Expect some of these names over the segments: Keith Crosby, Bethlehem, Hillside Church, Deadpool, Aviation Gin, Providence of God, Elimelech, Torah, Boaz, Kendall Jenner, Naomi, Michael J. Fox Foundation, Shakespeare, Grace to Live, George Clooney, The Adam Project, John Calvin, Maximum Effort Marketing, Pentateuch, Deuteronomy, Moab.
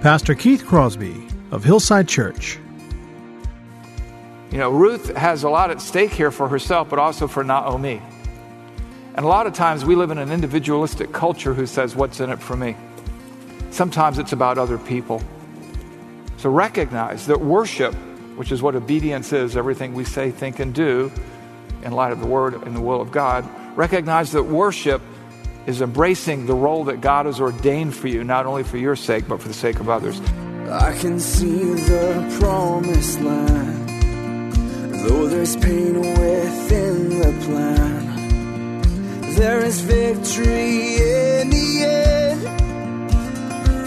Pastor Keith Crosby of Hillside Church. You know, Ruth has a lot at stake here for herself, but also for Naomi. And a lot of times we live in an individualistic culture who says, what's in it for me? Sometimes it's about other people. So recognize that worship, which is what obedience is, everything we say, think, and do in light of the Word and the will of God, recognize that worship is embracing the role that God has ordained for you, not only for your sake, but for the sake of others. I can see the promised land, though there's pain within the plan. There is victory in the end.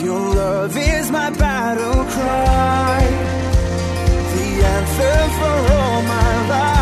Your love is my battle cry, the answer for all my life.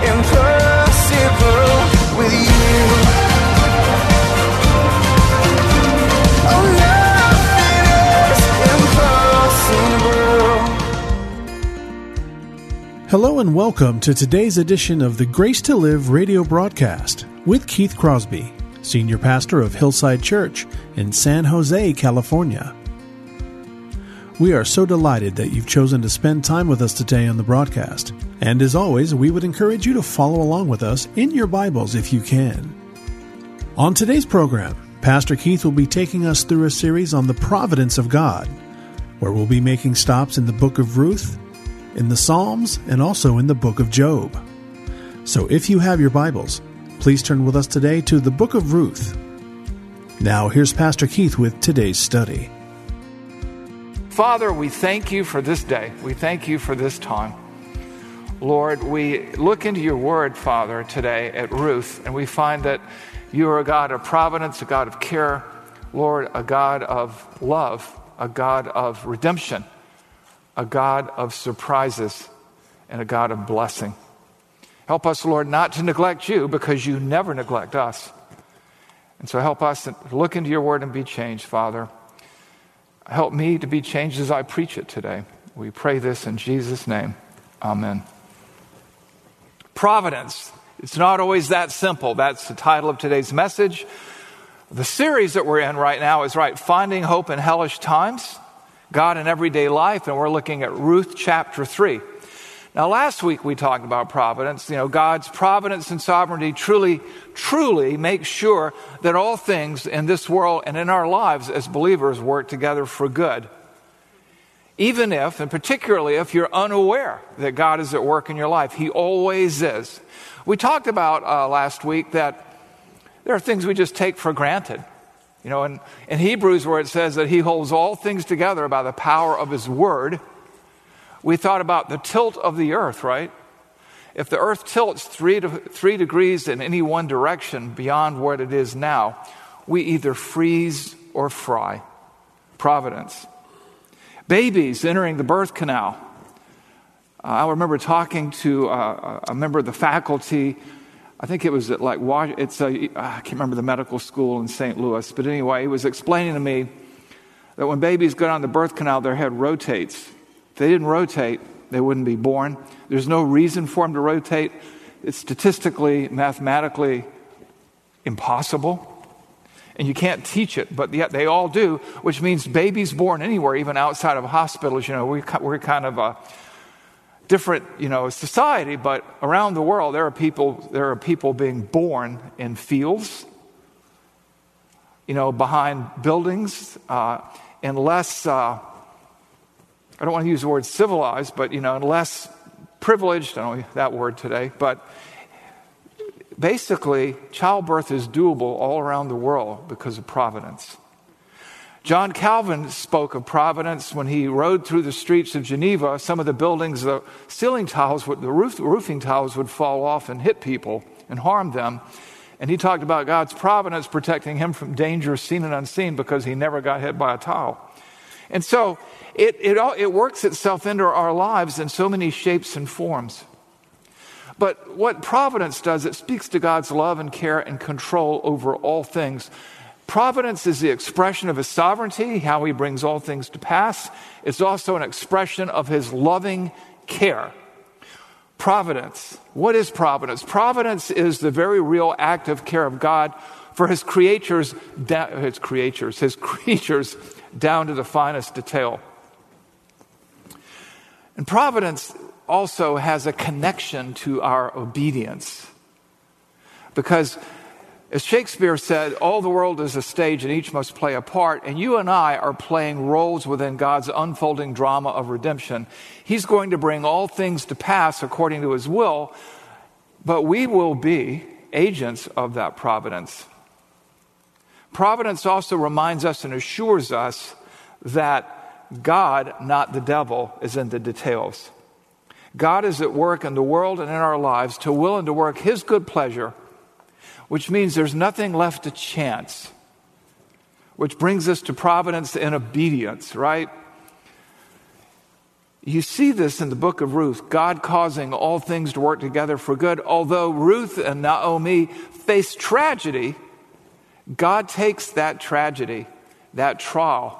impossible with you. Hello and welcome to today's edition of the Grace to Live radio broadcast with Keith Crosby, Senior Pastor of Hillside Church in San Jose, California. We are so delighted that you've chosen to spend time with us today on the broadcast. And as always, we would encourage you to follow along with us in your Bibles if you can. On today's program, Pastor Keith will be taking us through a series on the Providence of God, where we'll be making stops in the book of Ruth, in the Psalms, and also in the book of Job. So if you have your Bibles, please turn with us today to the book of Ruth. Now here's Pastor Keith with today's study. Father, we thank you for this day. We thank you for this time. Lord, we look into your word, Father, today at Ruth, and we find that you are a God of providence, a God of care, Lord, a God of love, a God of redemption, a God of surprises, and a God of blessing. Help us, Lord, not to neglect you, because you never neglect us. And so help us look into your word and be changed, Father. Help me to be changed as I preach it today. We pray this in Jesus' name. Amen. Providence. It's not always that simple. That's the title of today's message. The series that we're in right now is Finding Hope in Hellish Times, God in Everyday Life, and we're looking at Ruth chapter 3. Now, last week we talked about providence. You know, God's providence and sovereignty truly makes sure that all things in this world and in our lives as believers work together for good. Even if, and particularly if, you're unaware that God is at work in your life. He always is. We talked about last week that there are things we just take for granted. You know, in Hebrews, where it says that he holds all things together by the power of his word, we thought about the tilt of the earth, right? If the earth tilts three degrees in any one direction beyond what it is now, we either freeze or fry. Providence. Babies entering the birth canal. I remember talking to a member of the faculty. I think it was at I can't remember the medical school in St. Louis, but anyway, he was explaining to me that when babies go down the birth canal, their head rotates. If they didn't rotate, they wouldn't be born. There's no reason for them to rotate. It's statistically, mathematically impossible, and you can't teach it, but yet they all do, which means babies born anywhere, even outside of hospitals, you know, we're kind of a different, you know, society, but around the world there are people being born in fields, you know, behind buildings, I don't want to use the word civilized, but you know, less privileged. I don't know that word today, but Basically, childbirth is doable all around the world because of providence. John Calvin spoke of providence when he rode through the streets of Geneva. Some of the buildings, the ceiling tiles, the roofing tiles would fall off and hit people and harm them. And he talked about God's providence protecting him from danger seen and unseen because he never got hit by a tile. And so it works itself into our lives in so many shapes and forms. But what providence does, it speaks to God's love and care and control over all things. Providence is the expression of his sovereignty, how he brings all things to pass. It's also an expression of his loving care. Providence. What is providence? Providence is the very real active care of God for his creatures down to the finest detail. And providence also has a connection to our obedience. Because as Shakespeare said, all the world is a stage and each must play a part. And you and I are playing roles within God's unfolding drama of redemption. He's going to bring all things to pass according to his will, but we will be agents of that providence. Providence also reminds us and assures us that God, not the devil, is in the details. God is at work in the world and in our lives to will and to work his good pleasure, which means there's nothing left to chance, which brings us to providence and obedience, right? You see this in the book of Ruth, God causing all things to work together for good. Although Ruth and Naomi face tragedy, God takes that tragedy, that trial,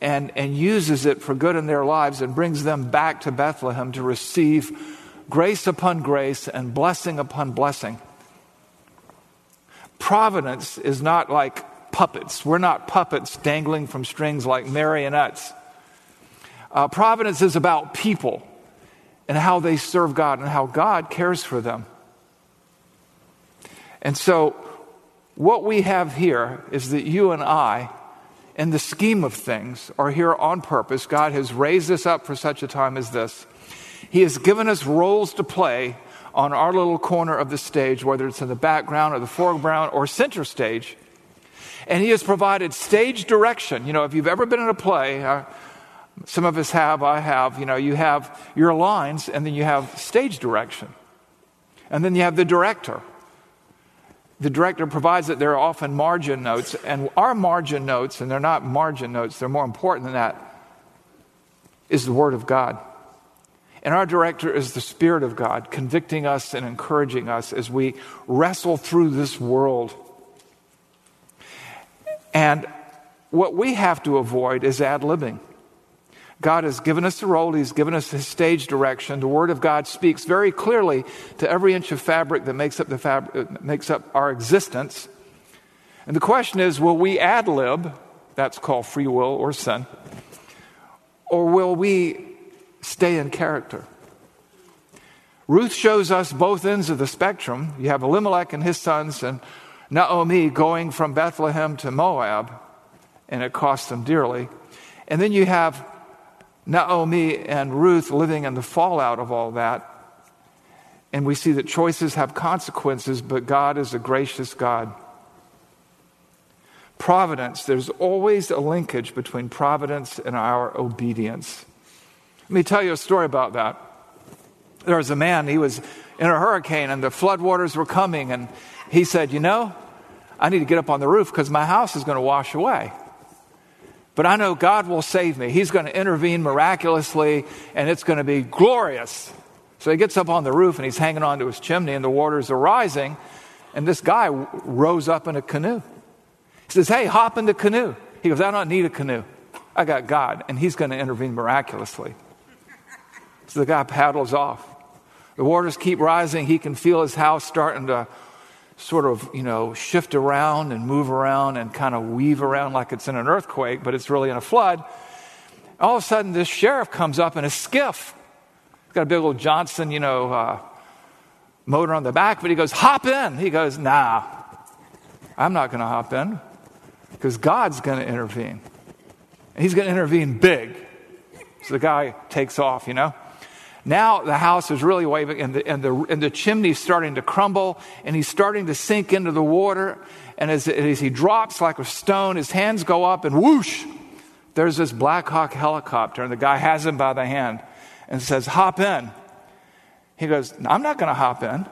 and uses it for good in their lives and brings them back to Bethlehem to receive grace upon grace and blessing upon blessing. Providence is not like puppets. We're not puppets dangling from strings like marionettes. Providence is about people and how they serve God and how God cares for them. And so what we have here is that you and I, in the scheme of things, are here on purpose. God has raised us up for such a time as this. He has given us roles to play on our little corner of the stage, whether it's in the background or the foreground or center stage. And he has provided stage direction. You know, if you've ever been in a play, some of us have, I have, you know, you have your lines and then you have stage direction. And then you have the director. The director provides that there are often margin notes, and our margin notes, and they're not margin notes, they're more important than that, is the Word of God. And our director is the Spirit of God, convicting us and encouraging us as we wrestle through this world. And what we have to avoid is ad-libbing. God has given us the role, he's given us his stage direction. The Word of God speaks very clearly to every inch of fabric that makes up our existence. And the question is, will we ad-lib, that's called free will or sin, or will we stay in character? Ruth shows us both ends of the spectrum. You have Elimelech and his sons and Naomi going from Bethlehem to Moab, and it cost them dearly. And then you have Naomi and Ruth living in the fallout of all that. And we see that choices have consequences, but God is a gracious God. Providence, there's always a linkage between providence and our obedience. Let me tell you a story about that. There was a man, he was in a hurricane and the floodwaters were coming, and he said, you know, I need to get up on the roof because my house is going to wash away. But I know God will save me. He's going to intervene miraculously, and it's going to be glorious. So he gets up on the roof, and he's hanging onto his chimney, and the waters are rising. And this guy rose up in a canoe. He says, hey, hop in the canoe. He goes, I don't need a canoe. I got God, and he's going to intervene miraculously. So the guy paddles off. The waters keep rising. He can feel his house starting to sort of, you know, shift around and move around and kind of weave around like it's in an earthquake, but it's really in a flood. All of a sudden, this sheriff comes up in a skiff. He's got a big old Johnson, you know, motor on the back, but he goes, hop in. He goes, nah, I'm not going to hop in because God's going to intervene. And he's going to intervene big. So the guy takes off, you know. Now the house is really waving, and the chimney's starting to crumble, and he's starting to sink into the water. And as he drops like a stone, his hands go up, and whoosh, there's this Black Hawk helicopter, and the guy has him by the hand and says, hop in. He goes, I'm not going to hop in,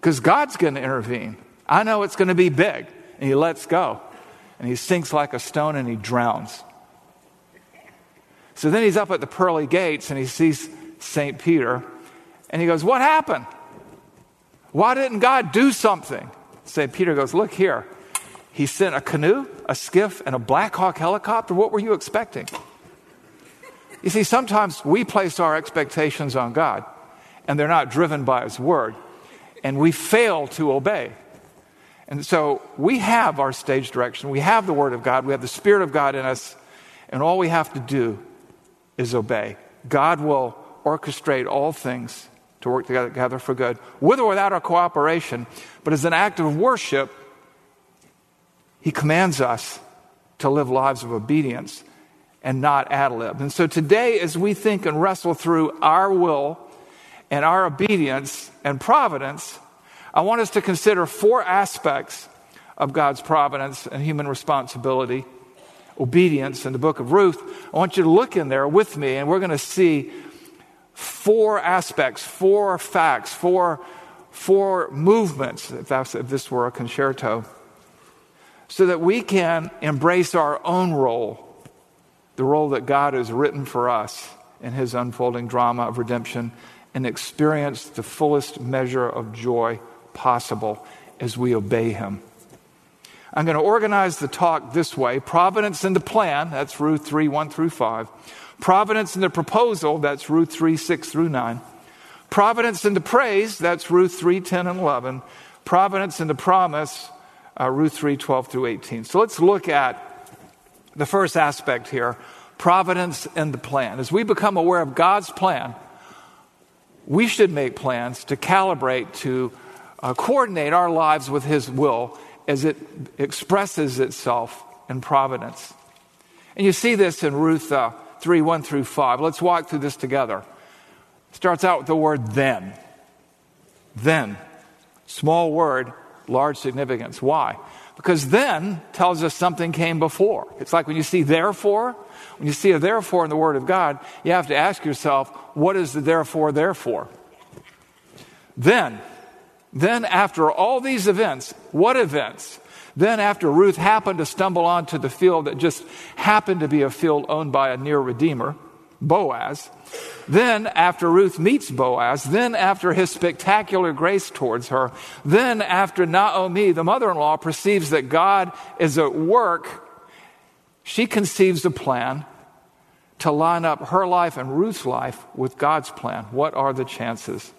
because God's going to intervene. I know it's going to be big. And he lets go, and he sinks like a stone, and he drowns. So then he's up at the pearly gates, and he sees St. Peter, and he goes, what happened? Why didn't God do something? St. Peter goes, look here. He sent a canoe, a skiff, and a Black Hawk helicopter. What were you expecting? You see, sometimes we place our expectations on God, and they're not driven by His word, and we fail to obey. And so we have our stage direction. We have the word of God. We have the Spirit of God in us, and all we have to do is obey. God will orchestrate all things to work together for good, with or without our cooperation. But as an act of worship, He commands us to live lives of obedience and not ad lib. And so today, as we think and wrestle through our will and our obedience and providence, I want us to consider four aspects of God's providence and human responsibility, obedience in the book of Ruth. I want you to look in there with me, and we're going to see four aspects, four facts, four movements, if this were a concerto, so that we can embrace our own role, the role that God has written for us in His unfolding drama of redemption, and experience the fullest measure of joy possible as we obey Him. I'm going to organize the talk this way: providence in the plan, that's Ruth 3, 1 through 5. Providence in the proposal, that's Ruth 3, 6 through 9. Providence in the praise, that's Ruth 3, 10 and 11. Providence in the promise, Ruth 3, 12 through 18. So let's look at the first aspect here, providence in the plan. As we become aware of God's plan, we should make plans to calibrate, to coordinate our lives with His will as it expresses itself in providence. And you see this in Ruth 3, 1 through 5. Let's walk through this together. It starts out with the word then. Then. Small word, large significance. Why? Because then tells us something came before. It's like when you see therefore, when you see a therefore in the Word of God, you have to ask yourself, what is the therefore there for? Then after all these events, what events? Then after Ruth happened to stumble onto the field that just happened to be a field owned by a near redeemer, Boaz. Then after Ruth meets Boaz, then after his spectacular grace towards her, then after Naomi, the mother-in-law, perceives that God is at work, she conceives a plan to line up her life and Ruth's life with God's plan. What are the chances?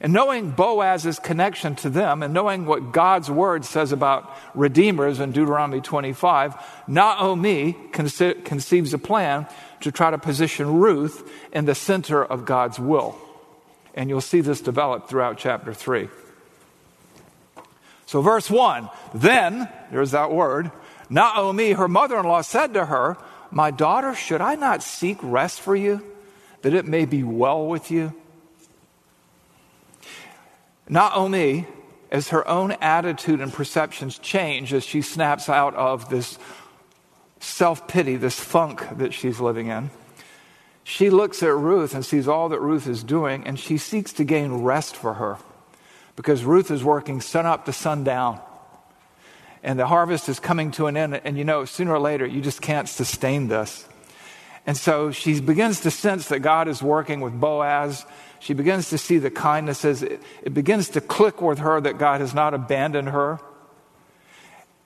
And knowing Boaz's connection to them and knowing what God's word says about redeemers in Deuteronomy 25, Naomi conceives a plan to try to position Ruth in the center of God's will. And you'll see this develop throughout chapter 3. So verse 1, then, there's that word, Naomi, her mother-in-law, said to her, my daughter, should I not seek rest for you, that it may be well with you? Naomi, as her own attitude and perceptions change as she snaps out of this self-pity, this funk that she's living in, she looks at Ruth and sees all that Ruth is doing, and she seeks to gain rest for her because Ruth is working sun up to sundown, and the harvest is coming to an end, and you know, sooner or later, you just can't sustain this. And so she begins to sense that God is working with Boaz. She begins to see the kindnesses. It begins to click with her that God has not abandoned her.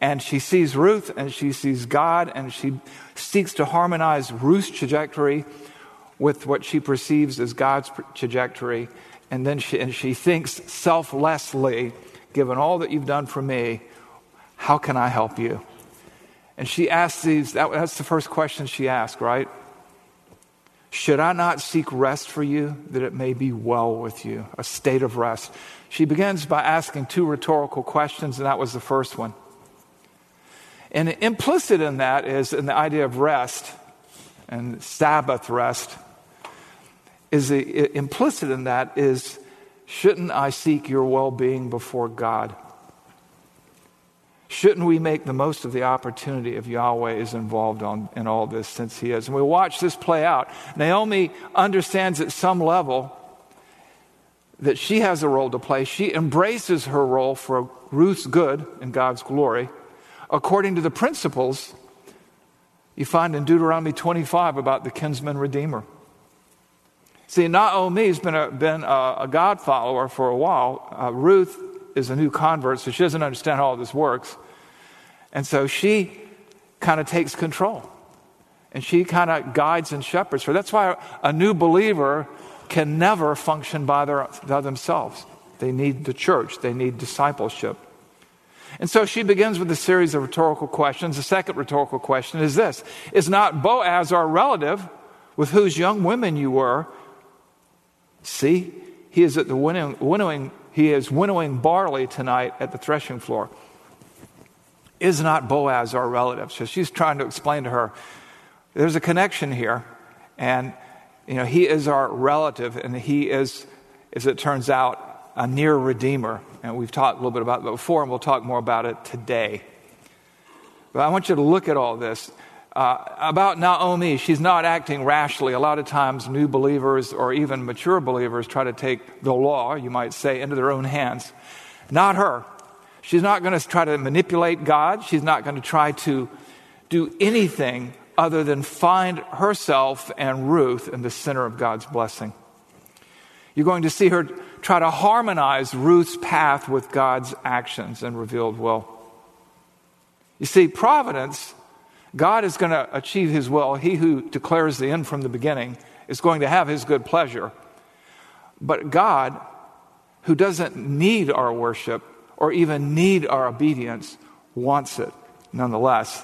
And she sees Ruth, and she sees God, and she seeks to harmonize Ruth's trajectory with what she perceives as God's trajectory. And then she thinks selflessly, given all that you've done for me, how can I help you? And she asks these, that's the first question she asked, right? Should I not seek rest for you, that it may be well with you? A state of rest. She begins by asking two rhetorical questions, and that was the first one. And implicit in that is in the idea of rest and Sabbath rest is implicit in that is, shouldn't I seek your well-being before God? Shouldn't we make the most of the opportunity if Yahweh is involved in all this, since he is? And we watch this play out. Naomi understands at some level that she has a role to play. She embraces her role for Ruth's good and God's glory, according to the principles you find in Deuteronomy 25 about the kinsman redeemer. See, Naomi has been a God follower for a while. Ruth is a new convert, so she doesn't understand how all this works. And so she kind of takes control. And she kind of guides and shepherds her. That's why a new believer can never function by themselves. They need the church. They need discipleship. And so she begins with a series of rhetorical questions. The second rhetorical question is this: is not Boaz our relative with whose young women you were? See, he is at the winnowing. He is winnowing barley tonight at the threshing floor. Is not Boaz our relative? So she's trying to explain to her, there's a connection here, and he is our relative, and he is, as it turns out, a near redeemer. And we've talked a little bit about it before, and we'll talk more about it today. But I want you to look at all this. About Naomi, she's not acting rashly. A lot of times new believers or even mature believers try to take the law, you might say, into their own hands. Not her. She's not going to try to manipulate God. She's not going to try to do anything other than find herself and Ruth in the center of God's blessing. You're going to see her try to harmonize Ruth's path with God's actions and revealed will. You see, providence, God is going to achieve his will. He who declares the end from the beginning is going to have his good pleasure. But God, who doesn't need our worship or even need our obedience, wants it nonetheless.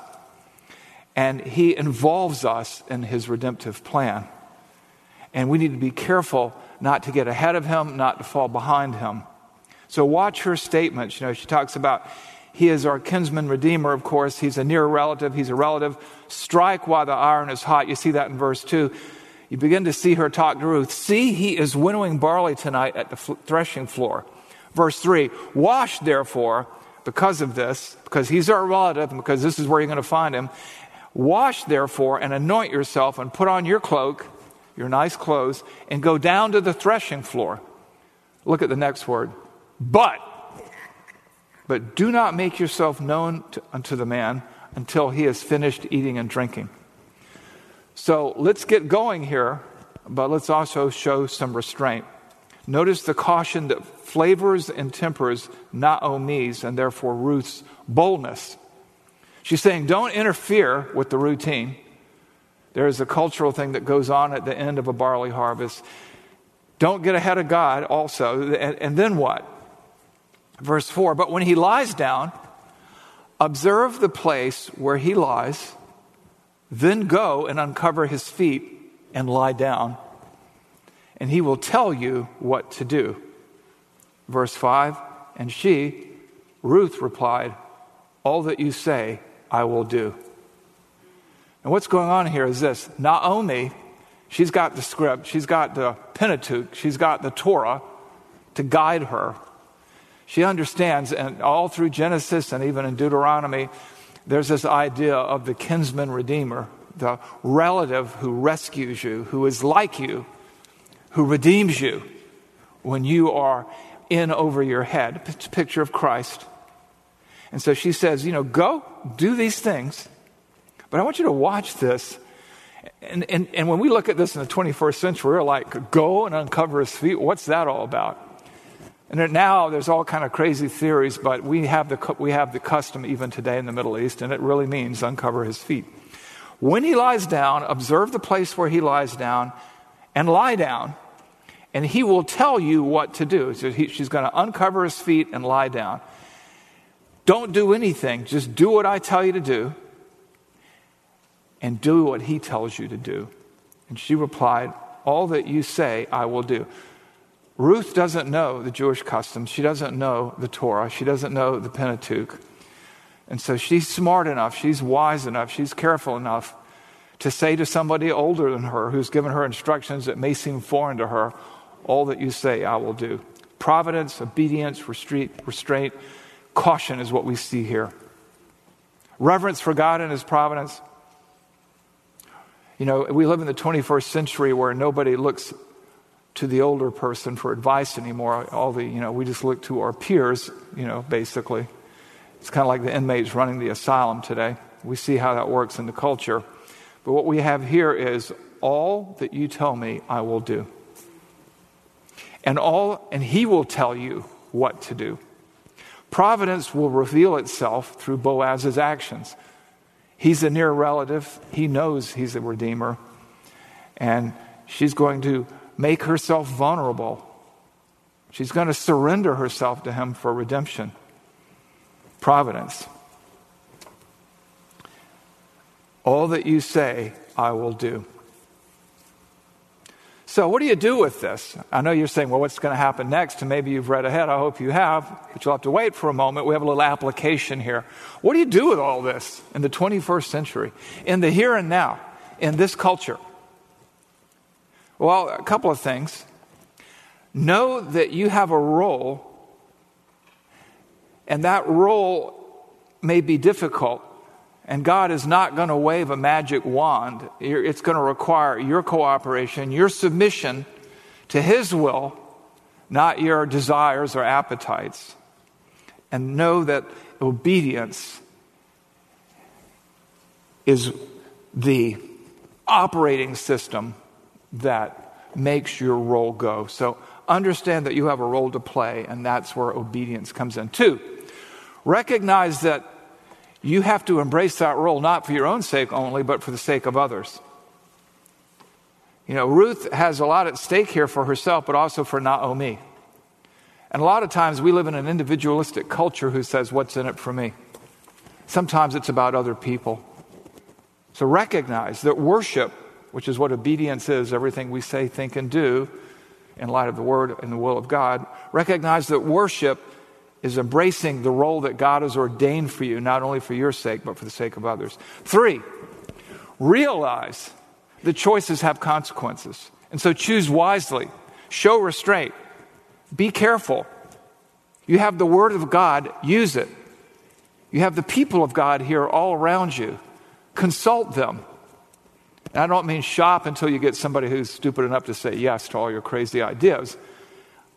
And he involves us in his redemptive plan. And we need to be careful not to get ahead of him, not to fall behind him. So watch her statements. She talks about, he is our kinsman redeemer, of course. He's a near relative. He's a relative. Strike while the iron is hot. You see that in verse 2. You begin to see her talk to Ruth. See, he is winnowing barley tonight at the threshing floor. Verse 3, wash, therefore, because of this, because he's our relative and because this is where you're going to find him. Wash, therefore, and anoint yourself and put on your cloak, your nice clothes, and go down to the threshing floor. Look at the next word. But do not make yourself known unto the man until he has finished eating and drinking. So let's get going here, but let's also show some restraint. Notice the caution that flavors and tempers Naomi's and therefore Ruth's boldness. She's saying, don't interfere with the routine. There is a cultural thing that goes on at the end of a barley harvest. Don't get ahead of God also. And then what? Verse 4, but when he lies down, observe the place where he lies, then go and uncover his feet and lie down, and he will tell you what to do. Verse 5, and she, Ruth, replied, all that you say I will do. And what's going on here is this. Naomi, she's got the script, she's got the Pentateuch, she's got the Torah to guide her. She understands, and all through Genesis and even in Deuteronomy, there's this idea of the kinsman redeemer, the relative who rescues you, who is like you, who redeems you when you are in over your head. It's a picture of Christ. And so she says, go do these things. But I want you to watch this. And when we look at this in the 21st century, we're like, go and uncover his feet. What's that all about? And now there's all kind of crazy theories, but we have the custom even today in the Middle East, and it really means uncover his feet. When he lies down, observe the place where he lies down, and lie down, and he will tell you what to do. So she's going to uncover his feet and lie down. Don't do anything. Just do what I tell you to do, and do what he tells you to do. And she replied, all that you say I will do. Ruth doesn't know the Jewish customs. She doesn't know the Torah. She doesn't know the Pentateuch. And so she's smart enough, she's wise enough, she's careful enough to say to somebody older than her who's given her instructions that may seem foreign to her, all that you say, I will do. Providence, obedience, restraint, caution is what we see here. Reverence for God and His providence. You know, we live in the 21st century where nobody looks to the older person for advice anymore. We just look to our peers, basically. It's kind of like the inmates running the asylum today. We see how that works in the culture. But what we have here is, all that you tell me, I will do. And He will tell you what to do. Providence will reveal itself through Boaz's actions. He's a near relative. He knows he's a redeemer. And she's going to make herself vulnerable. She's going to surrender herself to him for redemption. Providence. All that you say, I will do. So what do you do with this? I know you're saying, well, what's going to happen next? And maybe you've read ahead. I hope you have, but you'll have to wait for a moment. We have a little application here. What do you do with all this in the 21st century, in the here and now, in this culture? Well, a couple of things. Know that you have a role, and that role may be difficult. And God is not going to wave a magic wand. It's going to require your cooperation, your submission to His will, not your desires or appetites. And know that obedience is the operating system that makes your role go. So understand that you have a role to play, and that's where obedience comes in. 2, recognize that you have to embrace that role, not for your own sake only, but for the sake of others. Ruth has a lot at stake here for herself, but also for Naomi. And a lot of times we live in an individualistic culture who says, what's in it for me? Sometimes it's about other people. So recognize that worship, which is what obedience is, everything we say, think, and do in light of the word and the will of God, recognize that worship is embracing the role that God has ordained for you, not only for your sake, but for the sake of others. 3, realize that choices have consequences. And so choose wisely. Show restraint. Be careful. You have the Word of God. Use it. You have the people of God here all around you. Consult them. And I don't mean shop until you get somebody who's stupid enough to say yes to all your crazy ideas.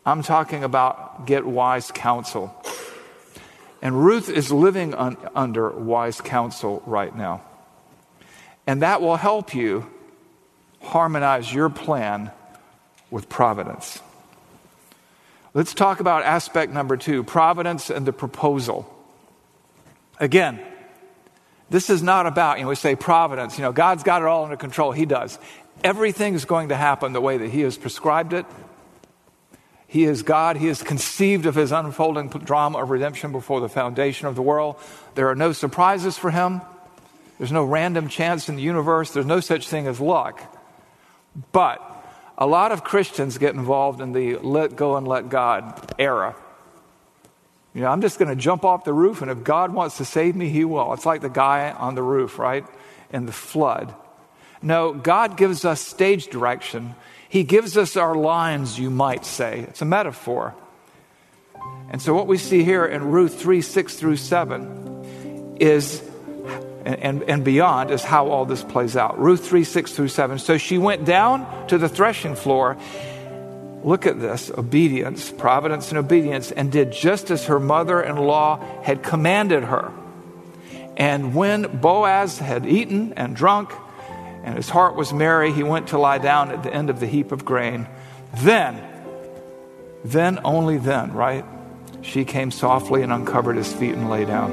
I'm talking about get wise counsel. And Ruth is living under wise counsel right now. And that will help you harmonize your plan with providence. Let's talk about aspect number 2, providence and the proposal. Again, this is not about, we say providence, God's got it all under control. He does. Everything is going to happen the way that He has prescribed it. He is God. He is conceived of His unfolding drama of redemption before the foundation of the world. There are no surprises for Him. There's no random chance in the universe. There's no such thing as luck. But a lot of Christians get involved in the let go and let God era. I'm just going to jump off the roof, and if God wants to save me, He will. It's like the guy on the roof, right? In the flood. No, God gives us stage direction. He gives us our lines, you might say. It's a metaphor. And so what we see here in Ruth 3:6-7 is, and beyond, is how all this plays out. Ruth 3:6-7. So she went down to the threshing floor. Look at this, obedience, providence and obedience, and did just as her mother-in-law had commanded her. And when Boaz had eaten and drunk, and his heart was merry, he went to lie down at the end of the heap of grain. Then only then, right? She came softly and uncovered his feet and lay down.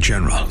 General